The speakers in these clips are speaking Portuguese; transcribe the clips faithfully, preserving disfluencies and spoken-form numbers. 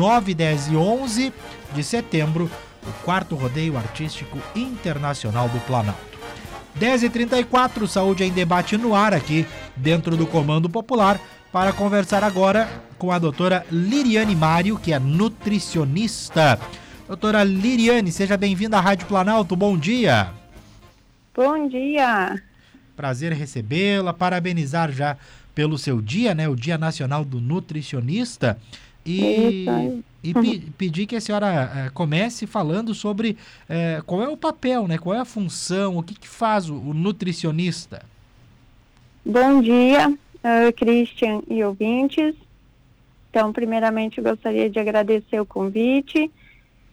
nove, dez e onze de setembro, o quarto Rodeio Artístico Internacional do Planalto. dez e trinta e quatro, Saúde em Debate no ar aqui dentro do Comando Popular, para conversar agora com a doutora Liriane Mário, que é nutricionista. Doutora Liriane, seja bem-vinda à Rádio Planalto, bom dia. Bom dia. Prazer recebê-la, parabenizar já pelo seu dia, né? O Dia Nacional do Nutricionista. E, e pe- pedir que a senhora eh, comece falando sobre eh, qual é o papel, né? Qual é a função, o que, que faz o, o nutricionista. Bom dia, uh, Christian e ouvintes. Então, primeiramente, eu gostaria de agradecer o convite.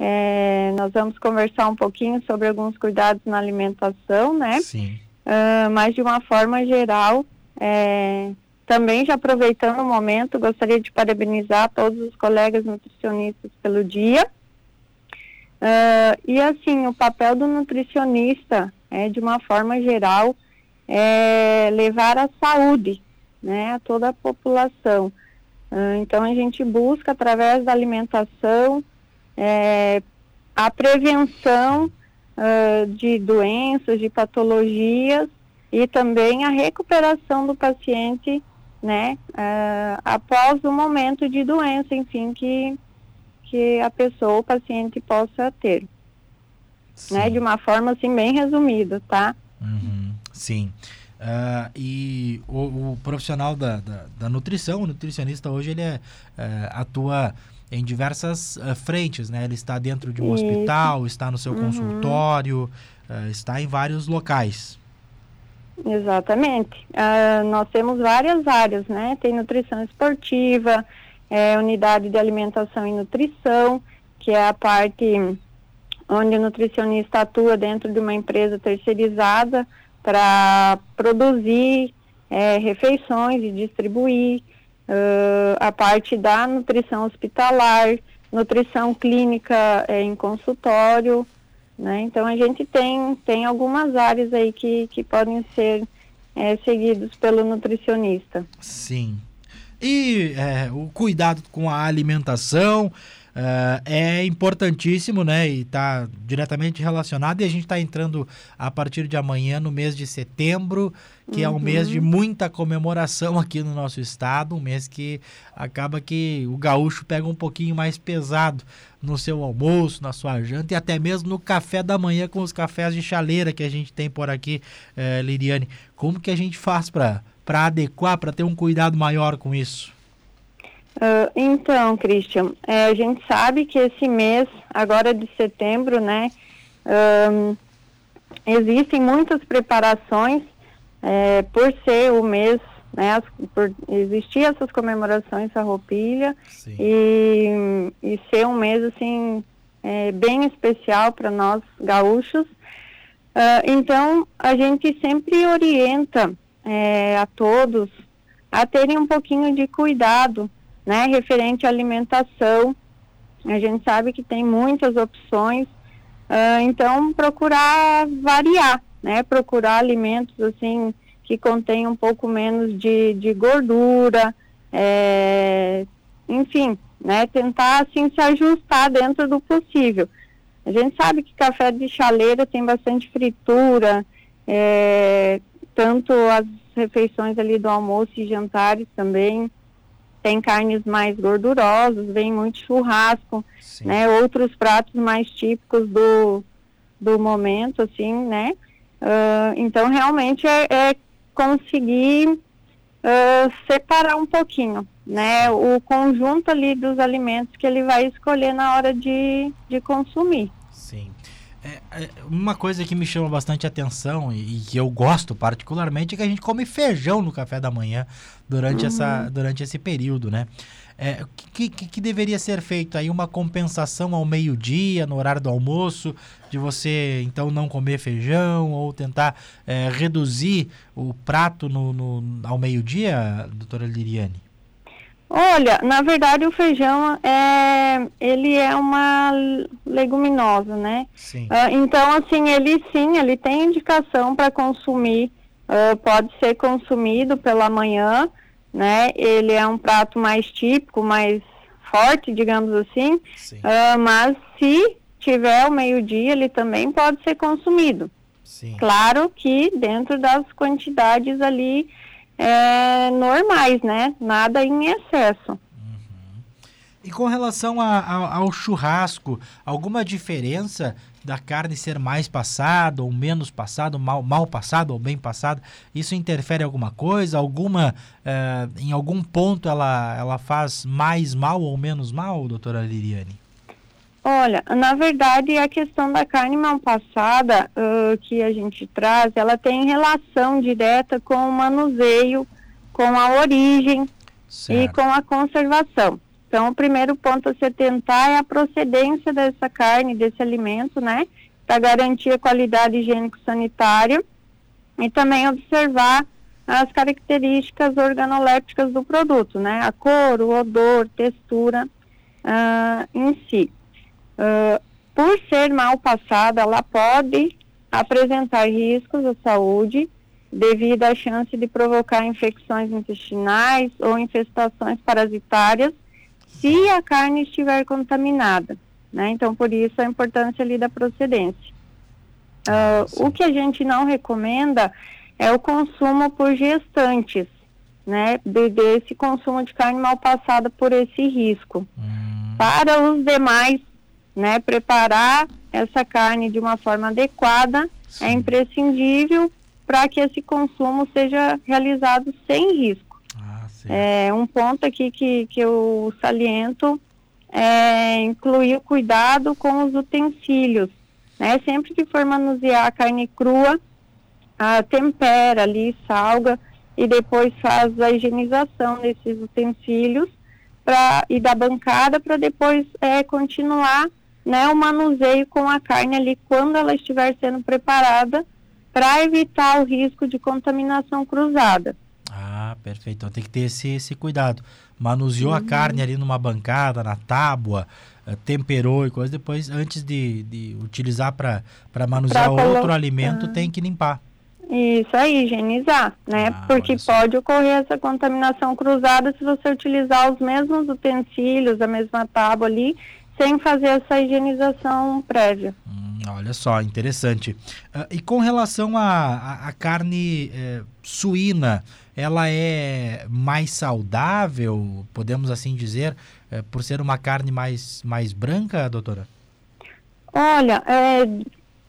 É, nós vamos conversar um pouquinho sobre alguns cuidados na alimentação, né? Sim. Uh, mas de uma forma geral, é, também já aproveitando o momento, gostaria de parabenizar todos os colegas nutricionistas pelo dia. Uh, e assim, o papel do nutricionista, é, de uma forma geral, é levar a saúde, né, a toda a população. Uh, então a gente busca, através da alimentação, É, a prevenção uh, de doenças, de patologias, e também a recuperação do paciente, né, uh, após o momento de doença, enfim, que, que a pessoa, o paciente possa ter, né, de uma forma assim bem resumida, tá? Uhum, sim. Uh, e o, o profissional da, da, da nutrição, o nutricionista hoje, ele é, é, atua em diversas uh, frentes, né? Ele está dentro de um Isso. hospital, está no seu uhum. consultório, uh, está em vários locais. Exatamente. Uh, nós temos várias áreas, né? Tem nutrição esportiva, é, unidade de alimentação e nutrição, que é a parte onde o nutricionista atua dentro de uma empresa terceirizada para produzir é, refeições e distribuir. Uh, a parte da nutrição hospitalar, nutrição clínica é, em consultório, né? Então a gente tem, tem algumas áreas aí que, que podem ser é, seguidos pelo nutricionista. Sim. E é, o cuidado com a alimentação uh, é importantíssimo, né? E está diretamente relacionado, e a gente está entrando a partir de amanhã no mês de setembro, que é um mês de muita comemoração aqui no nosso estado, um mês que acaba que o gaúcho pega um pouquinho mais pesado no seu almoço, na sua janta e até mesmo no café da manhã, com os cafés de chaleira que a gente tem por aqui, eh, Liriane. Como que a gente faz para para adequar, para ter um cuidado maior com isso? Uh, então, Christian, é, a gente sabe que esse mês, agora de setembro, né, um, existem muitas preparações. É, por ser o mês, né, as, por existir essas comemorações Farroupilha e, e ser um mês assim é, bem especial para nós gaúchos, uh, então a gente sempre orienta é, a todos a terem um pouquinho de cuidado, né, referente à alimentação. A gente sabe que tem muitas opções, uh, então procurar variar, né, procurar alimentos assim que contêm um pouco menos de, de gordura, é, enfim, né, tentar assim se ajustar dentro do possível. A gente sabe que café de chaleira tem bastante fritura, é, tanto as refeições ali do almoço e jantares também, tem carnes mais gordurosas, vem muito churrasco, né, outros pratos mais típicos do, do momento, assim, né. Uh, então, realmente, é, é conseguir uh, separar um pouquinho, né, o conjunto ali dos alimentos que ele vai escolher na hora de, de consumir. Sim. É, é, uma coisa que me chama bastante atenção e, e que eu gosto particularmente é que a gente come feijão no café da manhã durante, uhum. essa, durante esse período, né? É, que, que, que deveria ser feito aí? Uma compensação ao meio-dia, no horário do almoço, de você então não comer feijão, ou tentar é, reduzir o prato no, no, ao meio-dia, doutora Liriane? Olha, na verdade o feijão é, ele é uma leguminosa, né? Sim. Uh, então assim, ele sim, ele tem indicação para consumir, uh, pode ser consumido pela manhã, né? Ele é um prato mais típico, mais forte, digamos assim, uh, mas se tiver ao meio-dia, ele também pode ser consumido. Sim. Claro que dentro das quantidades ali é, normais, né? Nada em excesso. Uhum. E com relação a, a, ao churrasco, alguma diferença da carne ser mais passada ou menos passada, mal, mal passada ou bem passada? Isso interfere em alguma coisa? Alguma, é, em algum ponto ela, ela faz mais mal ou menos mal, doutora Liriane? Olha, na verdade, a questão da carne mal passada uh, que a gente traz, ela tem relação direta com o manuseio, com a origem, certo, e com a conservação. Então, o primeiro ponto a se atentar é a procedência dessa carne, desse alimento, né? Para garantir a qualidade higiênico-sanitária e também observar as características organolépticas do produto, né? A cor, o odor, textura uh, em si. Uh, por ser mal passada, ela pode apresentar riscos à saúde devido à chance de provocar infecções intestinais ou infestações parasitárias se a carne estiver contaminada, né? Então, por isso a importância ali da procedência. Uh, o que a gente não recomenda é o consumo por gestantes, né? De, desse consumo de carne mal passada por esse risco. Hum. Para os demais, né, preparar essa carne de uma forma adequada, sim, é imprescindível para que esse consumo seja realizado sem risco. Ah, é, um ponto aqui que, que eu saliento é incluir o cuidado com os utensílios, né? Sempre que for manusear a carne crua, a tempera ali, salga e depois faz a higienização desses utensílios pra, e da bancada para depois é, continuar, né, o manuseio com a carne ali quando ela estiver sendo preparada, para evitar o risco de contaminação cruzada. Ah, perfeito. Então tem que ter esse, esse cuidado. Manuseou, uhum, a carne ali numa bancada, na tábua, temperou e coisa, depois, antes de, de utilizar para manusear pra outro colo... alimento, ah. tem que limpar. Isso aí, higienizar, né? Ah, porque pode ocorrer essa contaminação cruzada se você utilizar os mesmos utensílios, a mesma tábua ali, sem fazer essa higienização prévia. Hum, olha só, interessante. Uh, e com relação à carne eh, suína, ela é mais saudável, podemos assim dizer, eh, por ser uma carne mais, mais branca, doutora? Olha, é,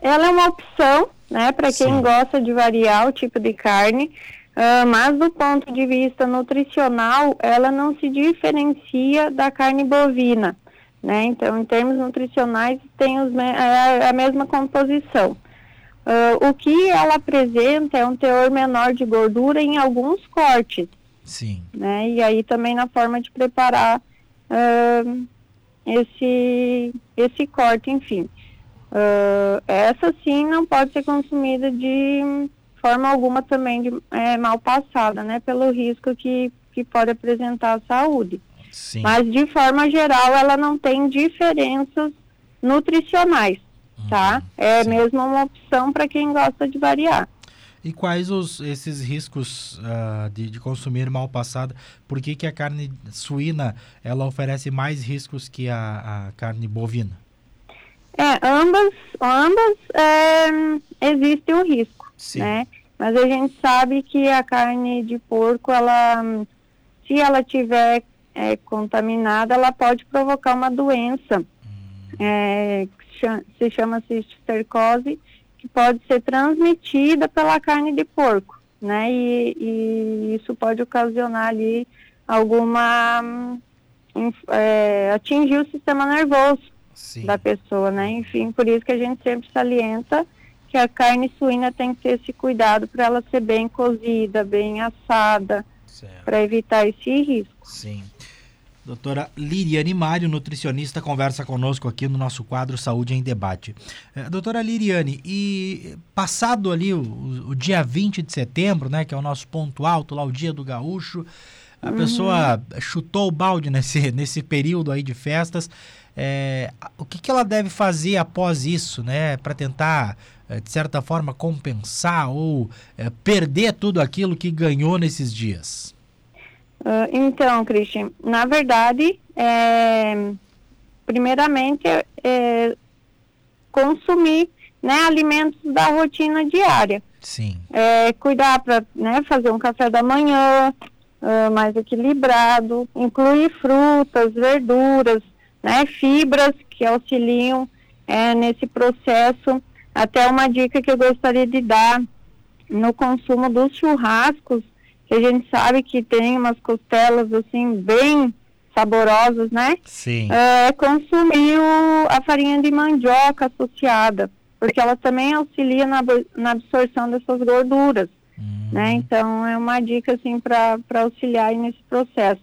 ela é uma opção, né, para quem gosta de variar o tipo de carne, uh, mas do ponto de vista nutricional, ela não se diferencia da carne bovina. Né? Então, em termos nutricionais, tem os me- a, a mesma composição. Uh, o que ela apresenta é um teor menor de gordura em alguns cortes. Sim. Né? E aí também na forma de preparar uh, esse, esse corte, enfim. Uh, essa, sim, não pode ser consumida de forma alguma também de, é, mal passada, né? Pelo risco que, que pode apresentar à saúde. Sim. Mas, de forma geral, ela não tem diferenças nutricionais, uhum, tá? É, sim, mesmo uma opção para quem gosta de variar. E quais os, esses riscos uh, de, de consumir mal passada? Por que que a carne suína, ela oferece mais riscos que a, a carne bovina? É, ambas, ambas é, existe um risco, sim, né? Mas a gente sabe que a carne de porco, ela, se ela tiver... É, contaminada, ela pode provocar uma doença é, que chama, se chama cisticercose, que pode ser transmitida pela carne de porco, né? E, e isso pode ocasionar ali alguma é, atingir o sistema nervoso, sim, da pessoa, né? Enfim, por isso que a gente sempre salienta que a carne suína tem que ter esse cuidado para ela ser bem cozida, bem assada, para evitar esse risco. Sim. Doutora Liriane Mário, nutricionista, conversa conosco aqui no nosso quadro Saúde em Debate. É, doutora Liriane, e passado ali o, o dia vinte de setembro, né, que é o nosso ponto alto, lá o dia do gaúcho, a uhum. pessoa chutou o balde nesse, nesse período aí de festas. É, o que, que ela deve fazer após isso, né, para tentar, de certa forma, compensar ou é, perder tudo aquilo que ganhou nesses dias? Uh, então, Christian, na verdade, é, primeiramente, é, consumir, né, alimentos da rotina diária. Sim. É, cuidar para, né, fazer um café da manhã uh, mais equilibrado, incluir frutas, verduras, né, fibras que auxiliam é, nesse processo. Até uma dica que eu gostaria de dar no consumo dos churrascos, que a gente sabe que tem umas costelas assim bem saborosas, né? Sim. É, consumir a farinha de mandioca associada, porque ela também auxilia na, na absorção dessas gorduras, hum. né? Então é uma dica assim para auxiliar aí nesse processo.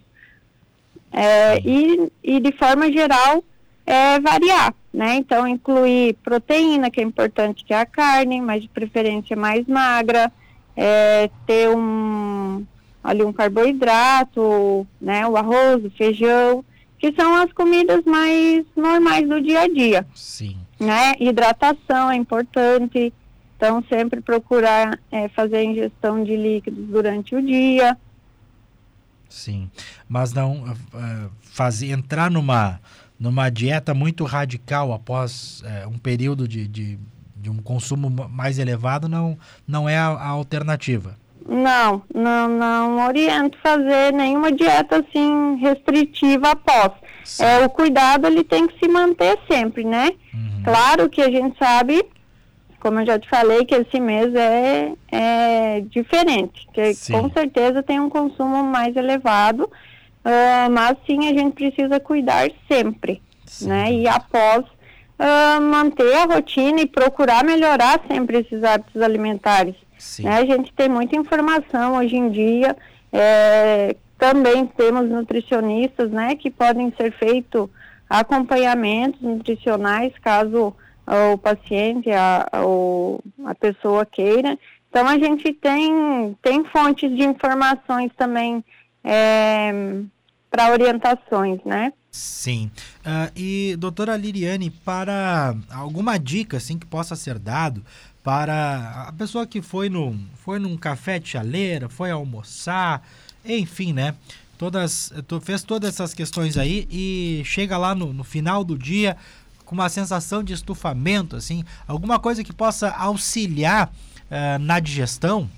É, e, e de forma geral é variar, né? Então incluir proteína, que é importante, que é a carne, mas de preferência mais magra. É, ter um, ali um carboidrato, né, o arroz, o feijão, que são as comidas mais normais do dia a dia. Sim. Né? Hidratação é importante, então sempre procurar é, fazer a ingestão de líquidos durante o dia. Sim, mas não uh, fazer, entrar numa, numa dieta muito radical após uh, um período de... de... de um consumo mais elevado, não, não é a, a alternativa. Não, não, não oriento fazer nenhuma dieta assim restritiva após. É, o cuidado ele tem que se manter sempre, né? Uhum. Claro que a gente sabe, como eu já te falei, que esse mês é, é diferente, que sim, com certeza tem um consumo mais elevado, uh, mas sim a gente precisa cuidar sempre, sim, né? E após Uh, manter a rotina e procurar melhorar sempre esses hábitos alimentares. Né? A gente tem muita informação hoje em dia, é, também temos nutricionistas, né, que podem ser feitos acompanhamentos nutricionais, caso uh, o paciente, a, a, a pessoa queira. Então a gente tem, tem fontes de informações também é, para orientações, né? Sim. Uh, e, doutora Liriane, para alguma dica assim, que possa ser dado para a pessoa que foi, no, foi num café de chaleira, foi almoçar, enfim, né? Todas, fez todas essas questões aí e chega lá no, no final do dia com uma sensação de estufamento, assim, alguma coisa que possa auxiliar uh, na digestão?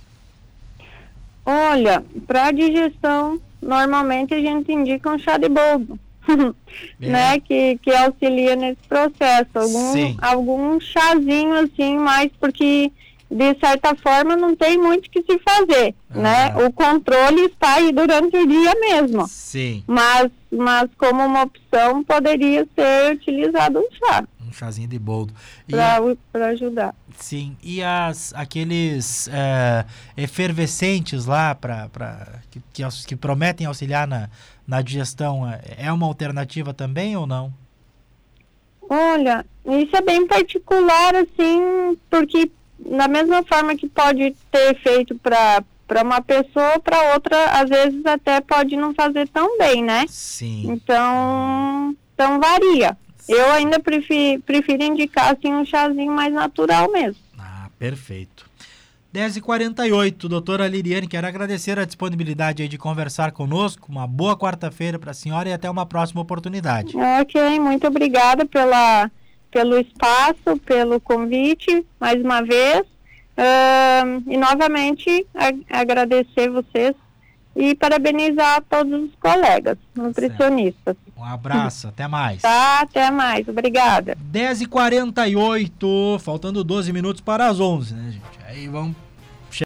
Olha, para digestão, normalmente a gente indica um chá de boldo. É. Né, que, que auxilia nesse processo, algum, algum chazinho assim, mas porque de certa forma não tem muito o que se fazer, ah. né, o controle está aí durante o dia mesmo. Sim. Mas, mas como uma opção poderia ser utilizado um chá, um chazinho de boldo para ajudar. Sim, e as, aqueles é, efervescentes lá pra, pra, que, que, que prometem auxiliar na na digestão, é uma alternativa também ou não? Olha, isso é bem particular, assim, porque da mesma forma que pode ter efeito para uma pessoa, para outra, às vezes até pode não fazer tão bem, né? Sim. Então, então varia. Sim. Eu ainda prefiro, prefiro indicar, assim, um chazinho mais natural mesmo. Ah, perfeito. dez e quarenta e oito, doutora Liriane, quero agradecer a disponibilidade aí de conversar conosco. Uma boa quarta-feira para a senhora e até uma próxima oportunidade. Ok, muito obrigada pela, pelo espaço, pelo convite, mais uma vez. Um, e novamente a, agradecer vocês e parabenizar todos os colegas nutricionistas. Certo. Um abraço, até mais. Tá, até mais, obrigada. dez e quarenta e oito, faltando doze minutos para as onze, né, gente? Aí vamos